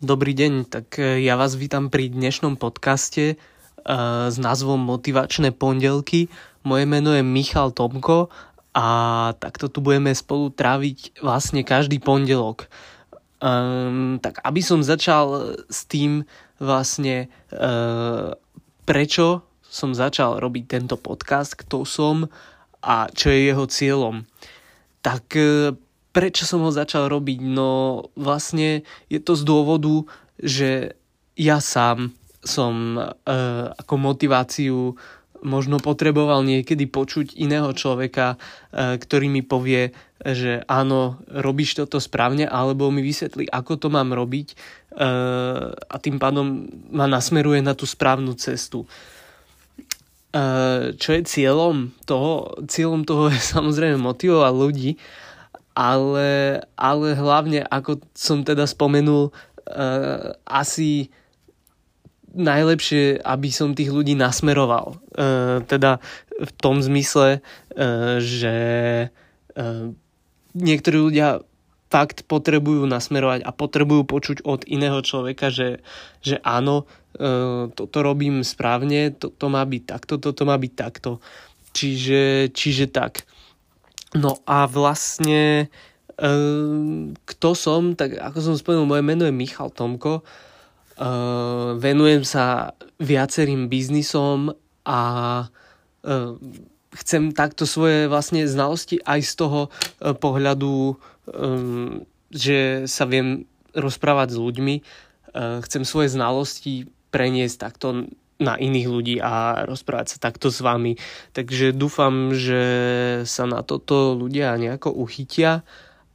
Dobrý deň, tak ja vás vítam pri dnešnom podcaste s názvom Motivačné pondelky. Moje meno je Michal Tomko a takto tu budeme spolu tráviť vlastne každý pondelok. Tak aby som začal s tým vlastne prečo som začal robiť tento podcast, kto som a čo je jeho cieľom. Tak prečo som ho začal robiť? No vlastne je to z dôvodu, že ja sám som ako motiváciu možno potreboval niekedy počuť iného človeka, ktorý mi povie, že áno, robíš toto správne, alebo mi vysvetlí, ako to mám robiť a tým pádom ma nasmeruje na tú správnu cestu. Čo je cieľom toho? Cieľom toho je samozrejme motivovať ľudí, ale hlavne, ako som teda spomenul, asi najlepšie, aby som tých ľudí nasmeroval. Teda v tom zmysle, že niektorí ľudia fakt potrebujú nasmerovať a potrebujú počuť od iného človeka, že áno, toto robím správne, toto má byť takto, toto má byť takto. Čiže tak. No a vlastne kto som, tak ako som spomenul, moje meno je Michal Tomko, venujem sa viacerým biznisom a chcem takto svoje vlastne znalosti aj z toho pohľadu, že sa viem rozprávať s ľuďmi, chcem svoje znalosti preniesť takto na iných ľudí a rozprávať sa takto s vami. Takže dúfam, že sa na toto ľudia nejako uchytia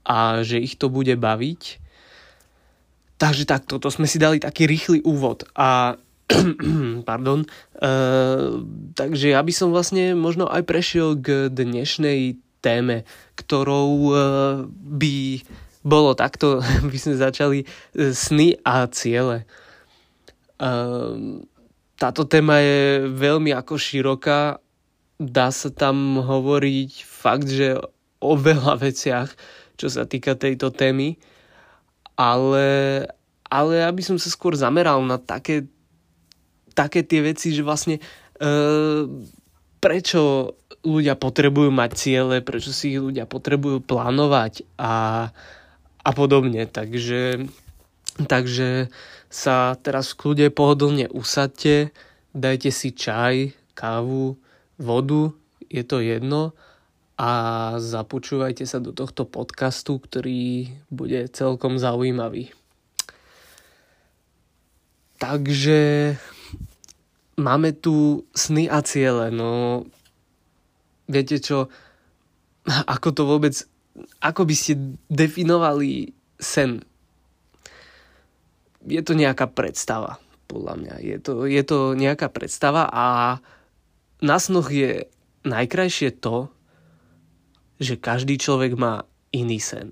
a že ich to bude baviť. Takže takto, to sme si dali taký rýchly úvod. A pardon. Takže ja by som vlastne možno aj prešiel k dnešnej téme, ktorou by bolo takto, by sme začali sny a ciele. Táto téma je veľmi ako široká, dá sa tam hovoriť fakt, že o veľa veciach, čo sa týka tejto témy, ale ja by som sa skôr zameral na také tie veci, že vlastne prečo ľudia potrebujú mať ciele, prečo si ich ľudia potrebujú plánovať a podobne, Takže sa teraz v kľude pohodlne usadte, dajte si čaj, kávu, vodu, je to jedno a započúvajte sa do tohto podcastu, ktorý bude celkom zaujímavý. Takže máme tu sny a ciele. No viete čo, ako by ste definovali sen? Je to nejaká predstava, podľa mňa. Je to nejaká predstava a na snoch je najkrajšie to, že každý človek má iný sen.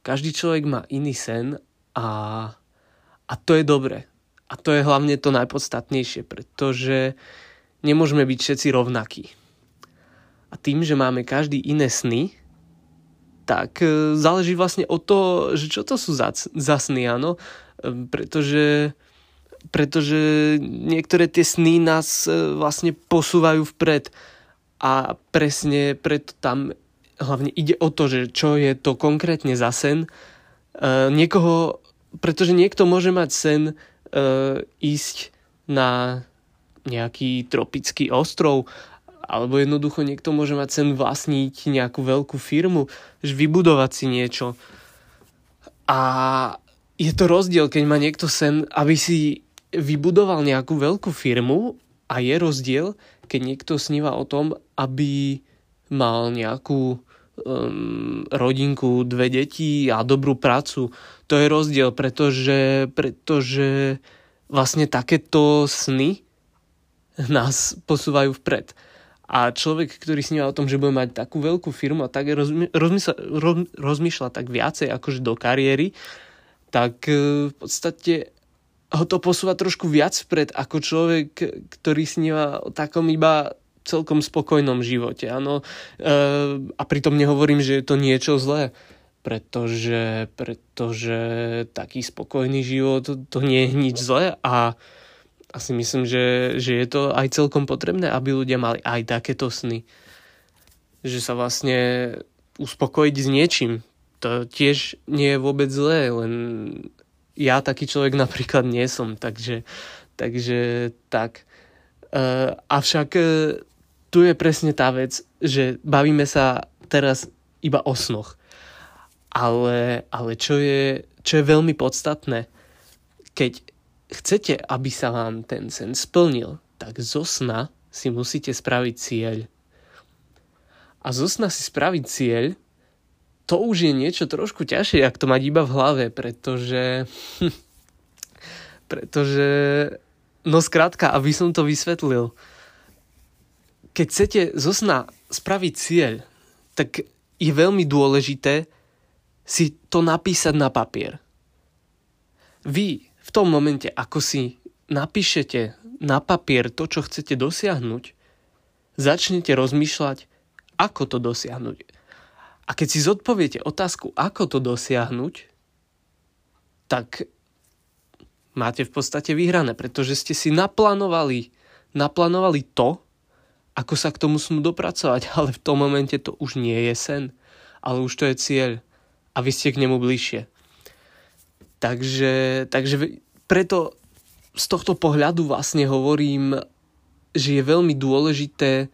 Každý človek má iný sen a to je dobre. A to je hlavne to najpodstatnejšie, pretože nemôžeme byť všetci rovnakí. A tým, že máme každý iné sny, tak záleží vlastne od toho, že čo to sú za sny, áno? Pretože niektoré tie sny nás vlastne posúvajú vpred a presne preto tam hlavne ide o to, že čo je to konkrétne za sen. Pretože niekto môže mať sen ísť na nejaký tropický ostrov, alebo jednoducho niekto môže mať sen vlastniť nejakú veľkú firmu, vybudovať si niečo. A je to rozdiel, keď má niekto sen, aby si vybudoval nejakú veľkú firmu, a je rozdiel, keď niekto sníva o tom, aby mal nejakú rodinku, dve deti a dobrú prácu. To je rozdiel, pretože vlastne takéto sny nás posúvajú vpred. A človek, ktorý sníva o tom, že bude mať takú veľkú firmu a tak rozmýšľa tak viacej akože do kariéry, tak v podstate ho to posúva trošku viac vpred ako človek, ktorý sníva o takom iba celkom spokojnom živote. Áno? A pritom nehovorím, že je to niečo zlé. pretože taký spokojný život, to nie je nič zlé a asi myslím, že je to aj celkom potrebné, aby ľudia mali aj takéto sny. Že sa vlastne uspokojiť s niečím, to tiež nie je vôbec zlé, len ja taký človek napríklad nie som, takže tak. Avšak tu je presne tá vec, že bavíme sa teraz iba o snoch. Ale čo je veľmi podstatné, keď chcete, aby sa vám ten sen splnil, tak zo sna si musíte spraviť cieľ. A zo sna si spraviť cieľ, to už je niečo trošku ťažšie, ak to mať iba v hlave, pretože no skrátka, aby som to vysvetlil. Keď chcete zo sna spraviť cieľ, tak je veľmi dôležité si to napísať na papier. Vy v tom momente, ako si napíšete na papier to, čo chcete dosiahnuť, začnete rozmýšľať, ako to dosiahnuť. A keď si zodpoviete otázku, ako to dosiahnuť, tak máte v podstate vyhrané, pretože ste si naplánovali to, ako sa k tomu snú dopracovať, ale v tom momente to už nie je sen, ale už to je cieľ. A vy ste k nemu bližšie. Takže preto z tohto pohľadu vlastne hovorím, že je veľmi dôležité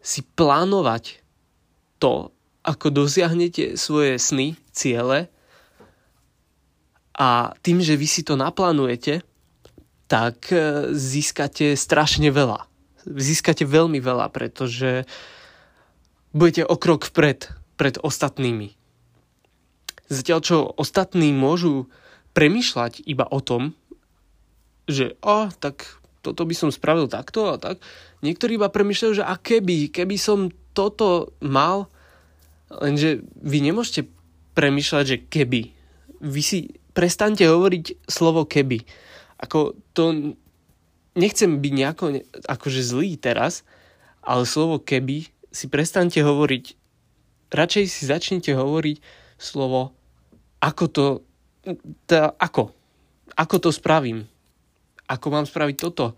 si plánovať to, ako dosiahnete svoje sny, ciele a tým, že vy si to naplánujete, tak získate strašne veľa. Získate veľmi veľa, pretože budete o krok vpred pred ostatnými. Zatiaľ, čo ostatní môžu premýšľať iba o tom, že tak toto by som spravil takto a tak. Niektorí iba premýšľajú, že keby som toto mal, lenže vy nemôžete premýšľať, že keby. Vy si prestaňte hovoriť slovo keby. Ako to nechcem byť nejako akože zlý teraz, ale slovo keby si prestaňte hovoriť. Radšej si začnite hovoriť slovo ako to spravím, ako mám spraviť toto,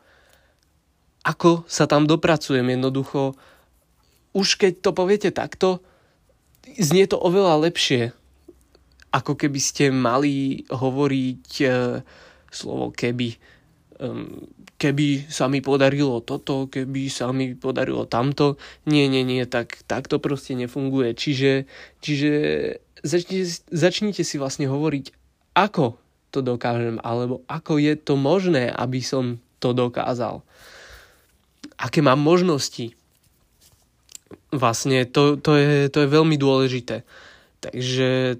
ako sa tam dopracujem. Jednoducho už keď to poviete takto, znie to oveľa lepšie, ako keby ste mali hovoriť slovo keby. Keby sa mi podarilo toto, keby sa mi podarilo tamto. Nie, tak to proste nefunguje. Čiže začnite si vlastne hovoriť, ako to dokážem, alebo ako je to možné, aby som to dokázal. Aké mám možnosti. Vlastne to je veľmi dôležité. Takže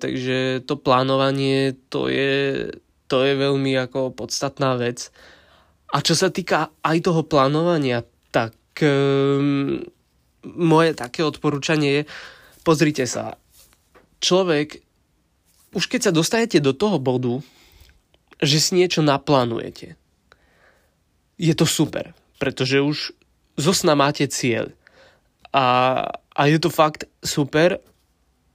to plánovanie, to je veľmi ako podstatná vec. A čo sa týka aj toho plánovania, tak moje také odporúčanie je, pozrite sa, človek, už keď sa dostanete do toho bodu, že si niečo naplánujete, je to super, pretože už zo sna máte cieľ. A je to fakt super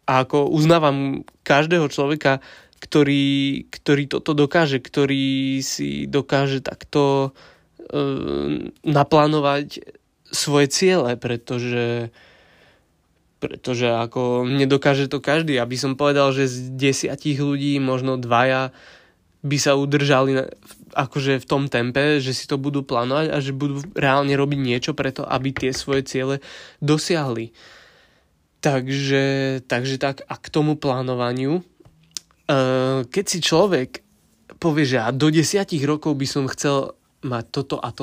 a ako uznávam každého človeka, ktorý toto dokáže, ktorý si dokáže takto naplánovať svoje ciele, pretože ako nedokáže to každý. Aby som povedal, že z 10 ľudí možno 2 by sa udržali akože v tom tempe, že si to budú plánovať a že budú reálne robiť niečo preto, aby tie svoje ciele dosiahli. Takže tak a k tomu plánovaniu. Keď si človek povie, že do 10 rokov by som chcel mať toto a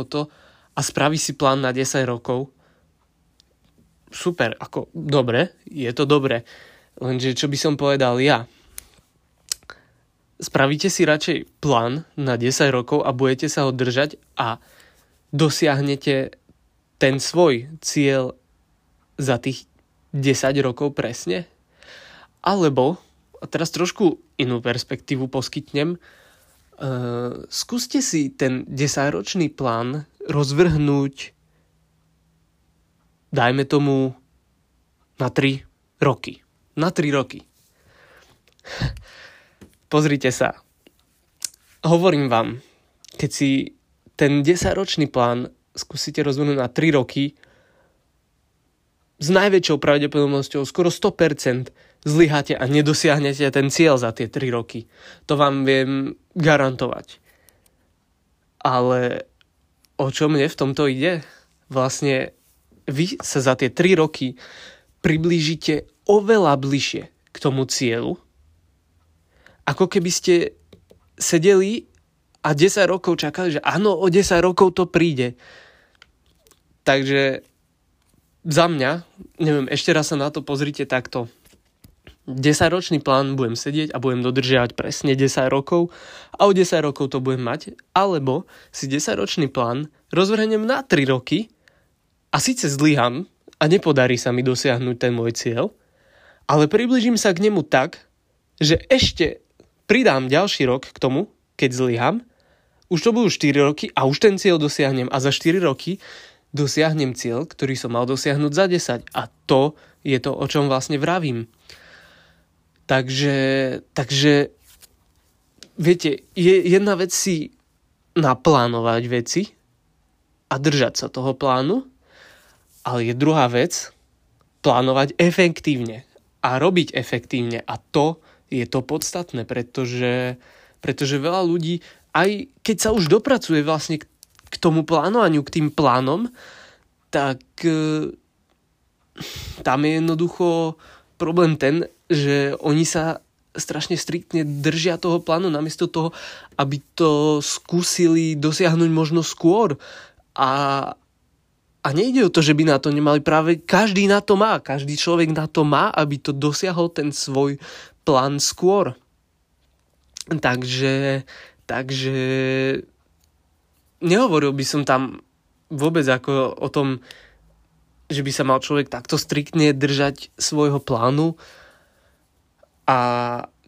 spraví si plán na 10 rokov, super, ako dobre, je to dobre. Lenže čo by som povedal ja? Spravíte si radšej plán na 10 rokov a budete sa ho držať a dosiahnete ten svoj cieľ za tých 10 rokov presne? Alebo a teraz trošku inú perspektívu poskytnem. Skúste si ten 10-ročný plán rozvrhnúť, dajme tomu, na 3 roky. Pozrite sa. Hovorím vám, keď si ten 10-ročný plán skúsite rozvinúť na 3 roky, s najväčšou pravdepodobnosťou, skoro 100%, zlyháte a nedosiahnete ten cieľ za tie 3 roky. To vám viem garantovať. Ale o čo mne v tomto ide? Vlastne vy sa za tie 3 roky priblížite oveľa bližšie k tomu cieľu, ako keby ste sedeli a 10 rokov čakali, že áno, o 10 rokov to príde. Takže za mňa, neviem, ešte raz sa na to pozrite takto. 10-ročný plán budem sedieť a budem dodržiavať presne 10 rokov a o 10 rokov to budem mať. Alebo si 10-ročný plán rozvrhnem na 3 roky a síce zlyham a nepodarí sa mi dosiahnuť ten môj cieľ, ale priblížim sa k nemu tak, že ešte pridám ďalší rok k tomu, keď zlyham. Už to budú 4 roky a už ten cieľ dosiahnem a za 4 roky dosiahnem cieľ, ktorý som mal dosiahnuť za 10. A to je to, o čom vlastne vravím. Takže viete, je jedna vec si naplánovať veci a držať sa toho plánu, ale je druhá vec plánovať efektívne a robiť efektívne. A to je to podstatné, pretože veľa ľudí, aj keď sa už dopracuje vlastne k tomu plánovaniu, k tým plánom, tak tam je jednoducho problém ten, že oni sa strašne striktne držia toho plánu namiesto toho, aby to skúsili dosiahnuť možno skôr. A nejde o to, že by na to nemali, práve každý na to má, každý človek na to má, aby to dosiahol ten svoj plán skôr. Takže nehovoril by som tam vôbec ako o tom, že by sa mal človek takto striktne držať svojho plánu a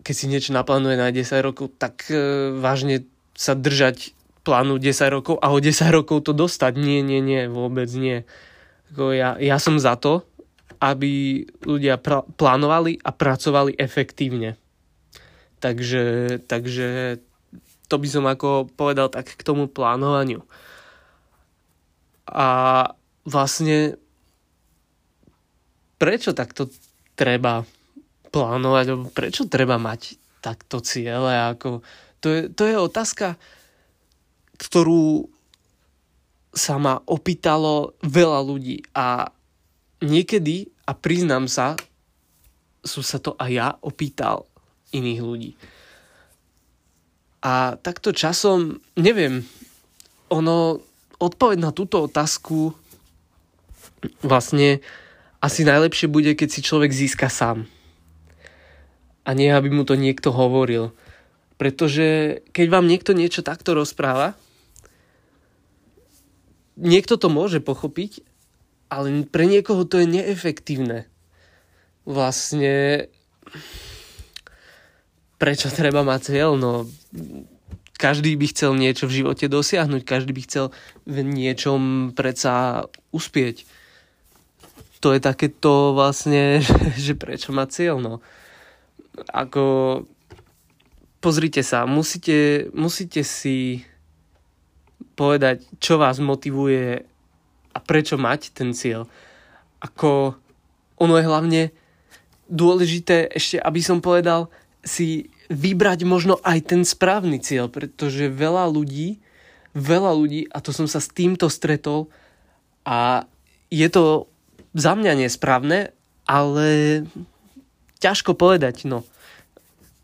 keď si niečo naplánuje na 10 rokov, tak vážne sa držať plánu 10 rokov a o 10 rokov to dostať. Nie, vôbec nie. Ja som za to, aby ľudia plánovali a pracovali efektívne. Takže to by som ako povedal tak k tomu plánovaniu. A vlastne prečo takto treba plánovať, alebo prečo treba mať takto ciele? To je otázka, ktorú sa ma opýtalo veľa ľudí a niekedy, a priznám sa, som sa to aj ja opýtal iných ľudí. A takto časom, neviem, odpoveď na túto otázku vlastne asi najlepšie bude, keď si človek získa sám. A nie, aby mu to niekto hovoril. Pretože keď vám niekto niečo takto rozpráva, niekto to môže pochopiť, ale pre niekoho to je neefektívne. Vlastne prečo treba mať cieľ? No, každý by chcel niečo v živote dosiahnuť, každý by chcel v niečom predsa uspieť. To je takéto vlastne, že prečo mať cieľ? No, ako pozrite sa, musíte si povedať, čo vás motivuje a prečo mať ten cieľ. Ako ono je hlavne dôležité, ešte aby som povedal, si vybrať možno aj ten správny cieľ, pretože veľa ľudí, a to som sa s týmto stretol, a je to za mňa nesprávne, ale ťažko povedať, no.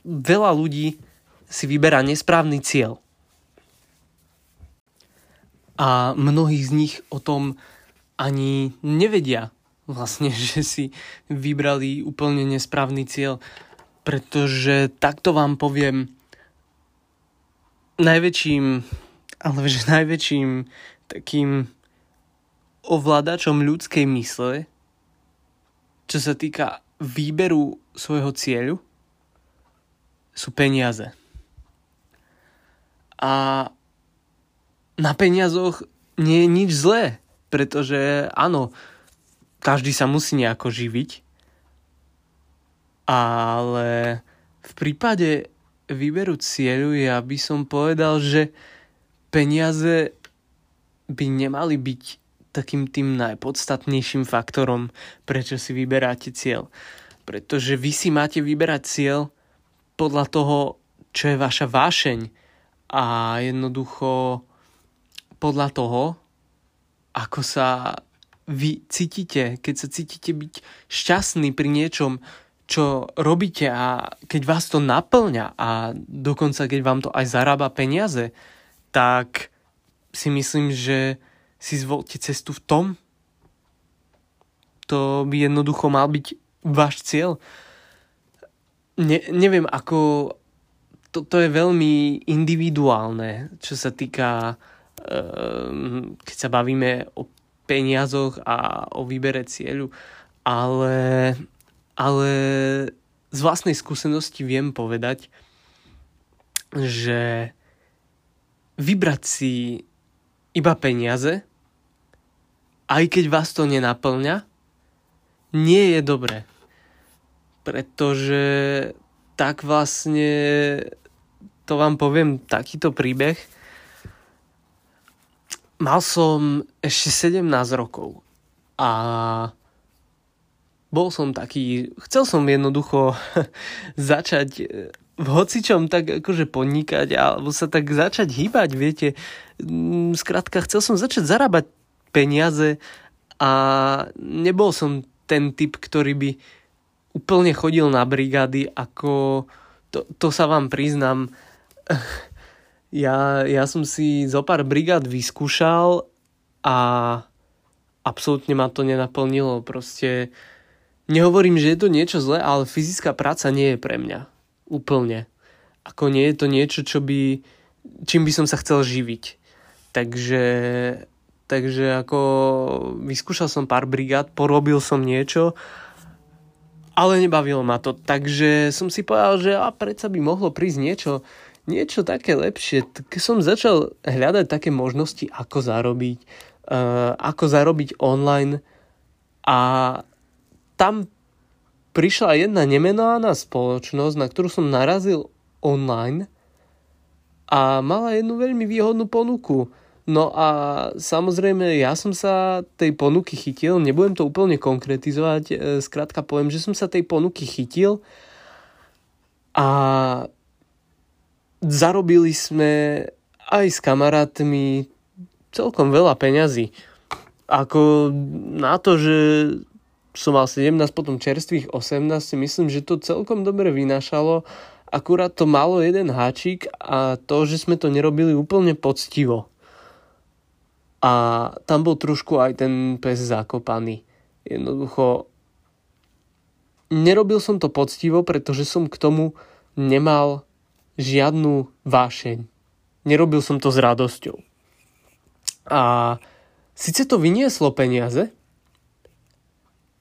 Veľa ľudí si vyberá nesprávny cieľ. A mnohí z nich o tom ani nevedia vlastne, že si vybrali úplne nesprávny cieľ. Pretože takto vám poviem, najväčším takým ovládačom ľudskej mysle, čo sa týka výberu svojho cieľu, sú peniaze. A na peniazoch nie je nič zlé, pretože áno, každý sa musí nejako živiť, ale v V prípade výberu cieľu ja by som povedal, že peniaze by nemali byť takým tým najpodstatnejším faktorom, prečo si vyberáte cieľ. Pretože vy si máte vyberať cieľ podľa toho, čo je vaša vášeň a jednoducho podľa toho, ako sa vy cítite, keď sa cítite byť šťastný pri niečom, čo robíte a keď vás to naplňa a dokonca keď vám to aj zarába peniaze, tak si myslím, že si zvolte cestu v tom. To by jednoducho mal byť váš cieľ. Neviem, ako... To je veľmi individuálne, čo sa týka, keď sa bavíme o peniazoch a o výbere cieľu, ale z vlastnej skúsenosti viem povedať, že vybrať si iba peniaze, aj keď vás to nenaplňa, nie je dobré. Pretože tak vlastne, to vám poviem takýto príbeh, mal som ešte 17 rokov a bol som taký, chcel som jednoducho začať v hocičom tak akože podnikať alebo sa tak začať hýbať, viete. Skrátka, chcel som začať zarábať peniaze a nebol som ten typ, ktorý by úplne chodil na brigády, ako to sa vám priznám. Ja som si zo pár brigád vyskúšal a absolútne ma to nenaplnilo. Proste nehovorím, že je to niečo zlé, ale fyzická práca nie je pre mňa. Úplne. Ako nie je to niečo, čím by som sa chcel živiť. Takže ako vyskúšal som pár brigád, porobil som niečo, ale nebavilo ma to. Takže som si povedal, že predsa by mohlo prísť niečo také lepšie. Tak som začal hľadať také možnosti, ako zarobiť online a tam prišla jedna nemenovaná spoločnosť, na ktorú som narazil online a mala jednu veľmi výhodnú ponuku. No a samozrejme, ja som sa tej ponuky chytil, nebudem to úplne konkretizovať, skrátka poviem, že som sa tej ponuky chytil a zarobili sme aj s kamarátmi celkom veľa peňazí. Ako na to, že som mal 17, potom čerstvých 18, myslím, že to celkom dobre vynášalo, akurát to malo jeden háčik a to, že sme to nerobili úplne poctivo. A tam bol trošku aj ten pes zakopaný. Jednoducho, nerobil som to poctivo, pretože som k tomu nemal žiadnu vášeň. Nerobil som to s radosťou. A síce to vynieslo peniaze,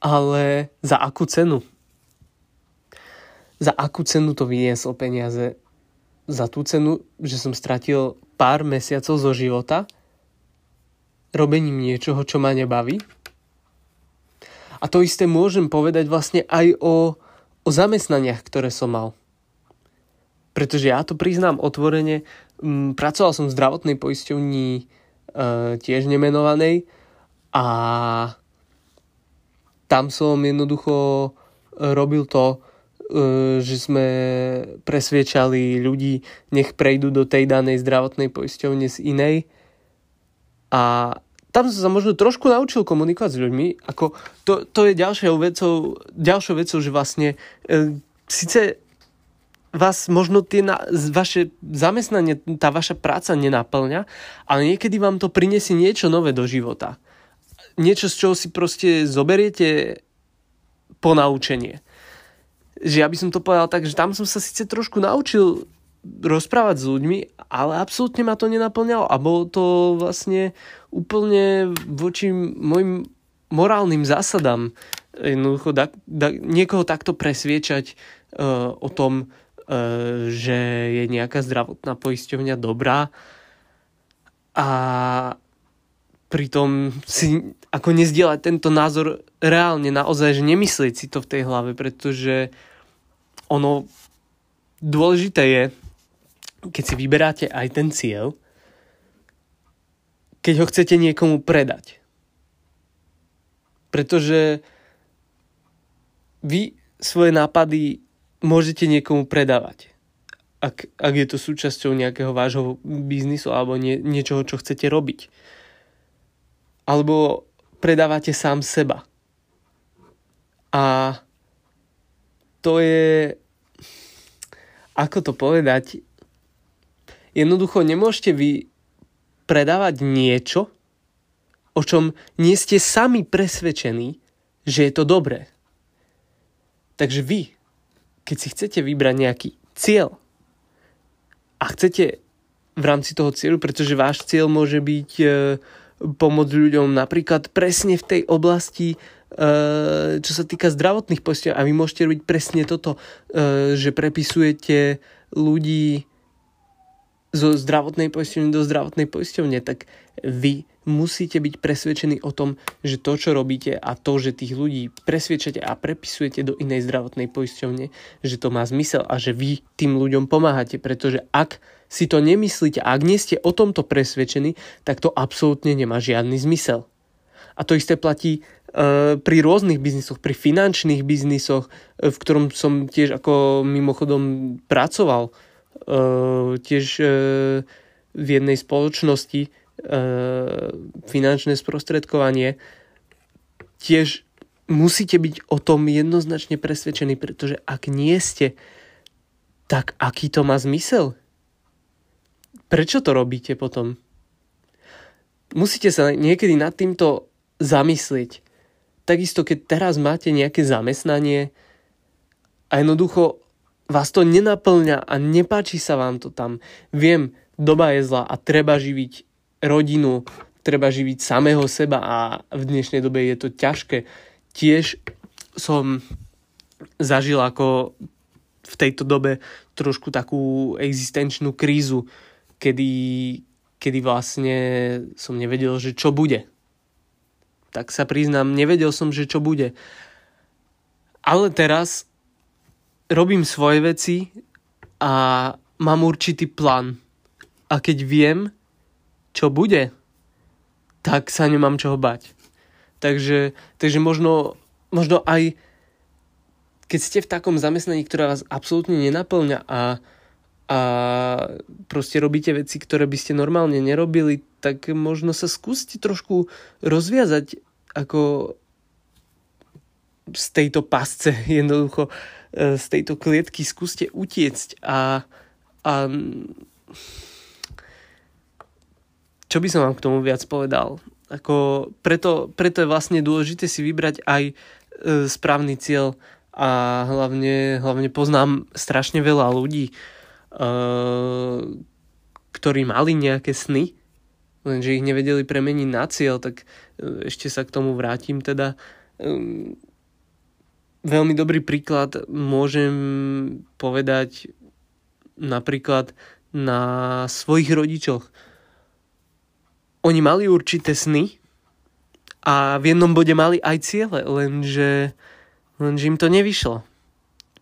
ale za akú cenu? Za akú cenu to vynieslo peniaze? Za tú cenu, že som stratil pár mesiacov zo života robením niečoho, čo ma nebaví? A to isté môžem povedať vlastne aj o zamestnaniach, ktoré som mal. Pretože ja to priznám otvorene, pracoval som v zdravotnej poisťovni tiež nemenovanej a tam som jednoducho robil to, že sme presviečali ľudí, nech prejdú do tej danej zdravotnej poisťovne z inej. A tam som sa možno trošku naučil komunikovať s ľuďmi. Ako to je ďalšou vecou, že vlastne síce vás možno vaše zamestnanie, tá vaša práca nenaplňa, ale niekedy vám to prinesie niečo nové do života. Niečo, z čoho si proste zoberiete ponaučenie. Že ja by som to povedal tak, že tam som sa síce trošku naučil rozprávať s ľuďmi, ale absolútne ma to nenaplňalo a bolo to vlastne úplne voči mojim morálnym zásadám. Jednoducho niekoho takto presviečať o tom, že je nejaká zdravotná poisťovňa dobrá a pritom si ako nezdieľať tento názor reálne naozaj, že nemyslieť si to v tej hlave, pretože ono dôležité je, keď si vyberáte aj ten cieľ, keď ho chcete niekomu predať. Pretože vy svoje nápady môžete niekomu predávať. Ak je to súčasťou nejakého vášho biznisu alebo niečoho, čo chcete robiť. Alebo predávate sám seba. A to je... Ako to povedať? Jednoducho nemôžete vy predávať niečo, o čom nie ste sami presvedčení, že je to dobré. Takže vy, keď si chcete vybrať nejaký cieľ a chcete v rámci toho cieľu, pretože váš cieľ môže byť pomôcť ľuďom napríklad presne v tej oblasti, čo sa týka zdravotných postihov, a vy môžete robiť presne toto, že prepisujete ľudí zo zdravotnej poisťovne do zdravotnej poisťovne, tak vy musíte byť presvedčení o tom, že to, čo robíte, a to, že tých ľudí presvedčate a prepisujete do inej zdravotnej poisťovne, že to má zmysel a že vy tým ľuďom pomáhate, pretože ak si to nemyslíte, ak nie ste o tomto presvedčení, tak to absolútne nemá žiadny zmysel. A to isté platí pri rôznych biznisoch, pri finančných biznisoch, v ktorom som tiež ako mimochodom pracoval, tiež v jednej spoločnosti finančné sprostredkovanie, tiež musíte byť o tom jednoznačne presvedčení, pretože ak nie ste, tak aký to má zmysel? Prečo to robíte potom? Musíte sa niekedy nad týmto zamyslieť. Takisto, keď teraz máte nejaké zamestnanie a jednoducho vás to nenaplňa a nepáči sa vám to tam. Viem, doba je zlá a treba živiť rodinu, treba živiť samého seba a v dnešnej dobe je to ťažké. Tiež som zažil ako v tejto dobe trošku takú existenčnú krízu, kedy vlastne som nevedel, že čo bude. Tak sa priznám, nevedel som, že čo bude. Ale teraz robím svoje veci a mám určitý plán. A keď viem, čo bude, tak sa nemám čoho bať. Takže možno aj keď ste v takom zamestnaní, ktoré vás absolútne nenaplňa a proste robíte veci, ktoré by ste normálne nerobili, tak možno sa skúste trošku rozviazať ako z tejto pasce, jednoducho z tejto klietky skúste utiecť a čo by som vám k tomu viac povedal? Ako preto je vlastne dôležité si vybrať aj správny cieľ a hlavne poznám strašne veľa ľudí, ktorí mali nejaké sny, lenže ich nevedeli premeniť na cieľ, tak ešte sa k tomu vrátim teda. Veľmi dobrý príklad môžem povedať napríklad na svojich rodičoch. Oni mali určité sny a v jednom bode mali aj ciele, lenže im to nevyšlo.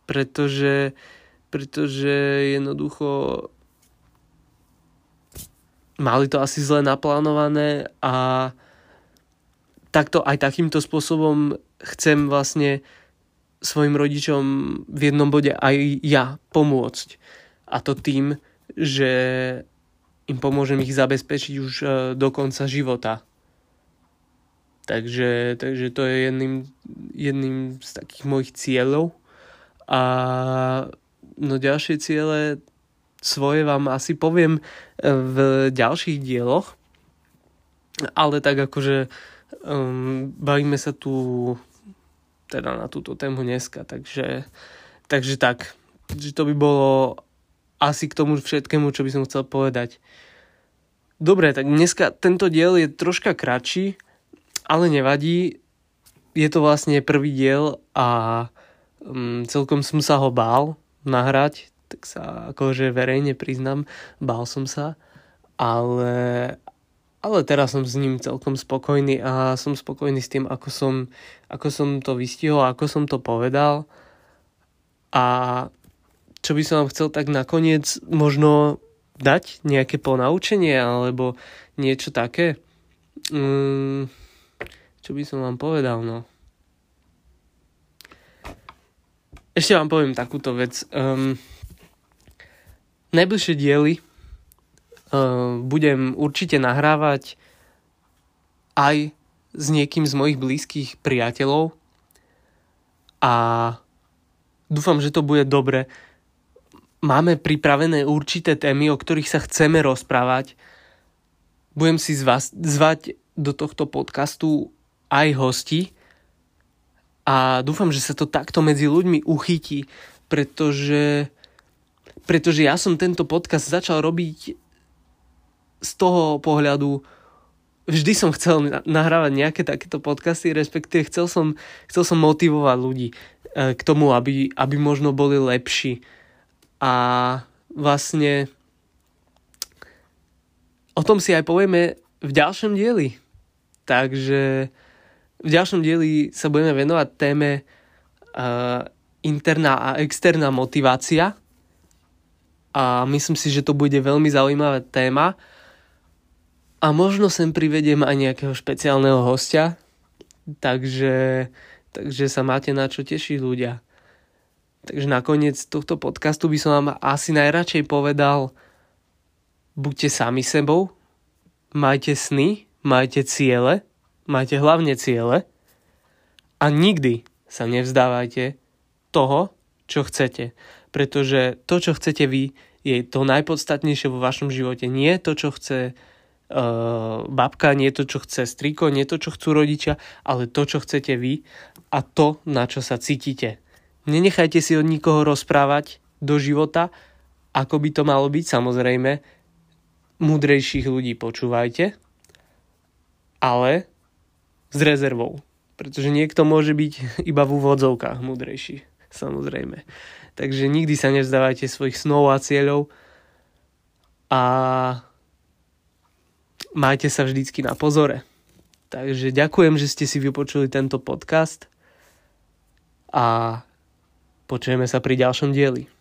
Pretože jednoducho mali to asi zle naplánované a takto aj takýmto spôsobom chcem vlastne svojim rodičom v jednom bode aj ja pomôcť. A to tým, že im pomôžem ich zabezpečiť už do konca života. Takže to je jedným z takých mojich cieľov. A no ďalšie ciele svoje vám asi poviem v ďalších dieloch. Ale tak akože bavíme sa tu teda na túto tému dneska, takže tak, že to by bolo asi k tomu všetkému, čo by som chcel povedať. Dobre, tak dneska tento diel je troška kratší, ale nevadí, je to vlastne prvý diel a celkom som sa ho bál nahrať, tak sa akože verejne priznám, bál som sa, ale teraz som s ním celkom spokojný a som spokojný s tým, ako som to vystihol, ako som to povedal. A čo by som vám chcel tak nakoniec možno dať nejaké ponaučenie alebo niečo také. Čo by som vám povedal, no. Ešte vám poviem takúto vec. Najbližšie diely budem určite nahrávať aj s niekým z mojich blízkych priateľov a dúfam, že to bude dobre. Máme pripravené určité témy, o ktorých sa chceme rozprávať. Budem si zvať do tohto podcastu aj hosti a dúfam, že sa to takto medzi ľuďmi uchytí, pretože ja som tento podcast začal robiť z toho pohľadu, vždy som chcel nahrávať nejaké takéto podcasty, respektíve chcel som motivovať ľudí k tomu, aby možno boli lepší. A vlastne o tom si aj povieme v ďalšom dieli. Takže v ďalšom dieli sa budeme venovať téme interná a externá motivácia. A myslím si, že to bude veľmi zaujímavá téma. A možno sem privediem aj nejakého špeciálneho hostia. Takže sa máte na čo tešiť, ľudia. Takže nakoniec tohto podcastu by som vám asi najradšej povedal: buďte sami sebou, majte sny, majte ciele, majte hlavne ciele a nikdy sa nevzdávajte toho, čo chcete. Pretože to, čo chcete vy, je to najpodstatnejšie vo vašom živote. Nie to, čo chce babka, nie to, čo chce striko, nie to, čo chcú rodičia, ale to, čo chcete vy a to, na čo sa cítite. Nenechajte si od nikoho rozprávať do života, ako by to malo byť. Samozrejme, múdrejších ľudí počúvajte, ale s rezervou. Pretože niekto môže byť iba v úvodzovkách múdrejší, samozrejme. Takže nikdy sa nevzdávajte svojich snov a cieľov a majte sa vždycky na pozore. Takže ďakujem, že ste si vypočuli tento podcast a počujeme sa pri ďalšom dieli.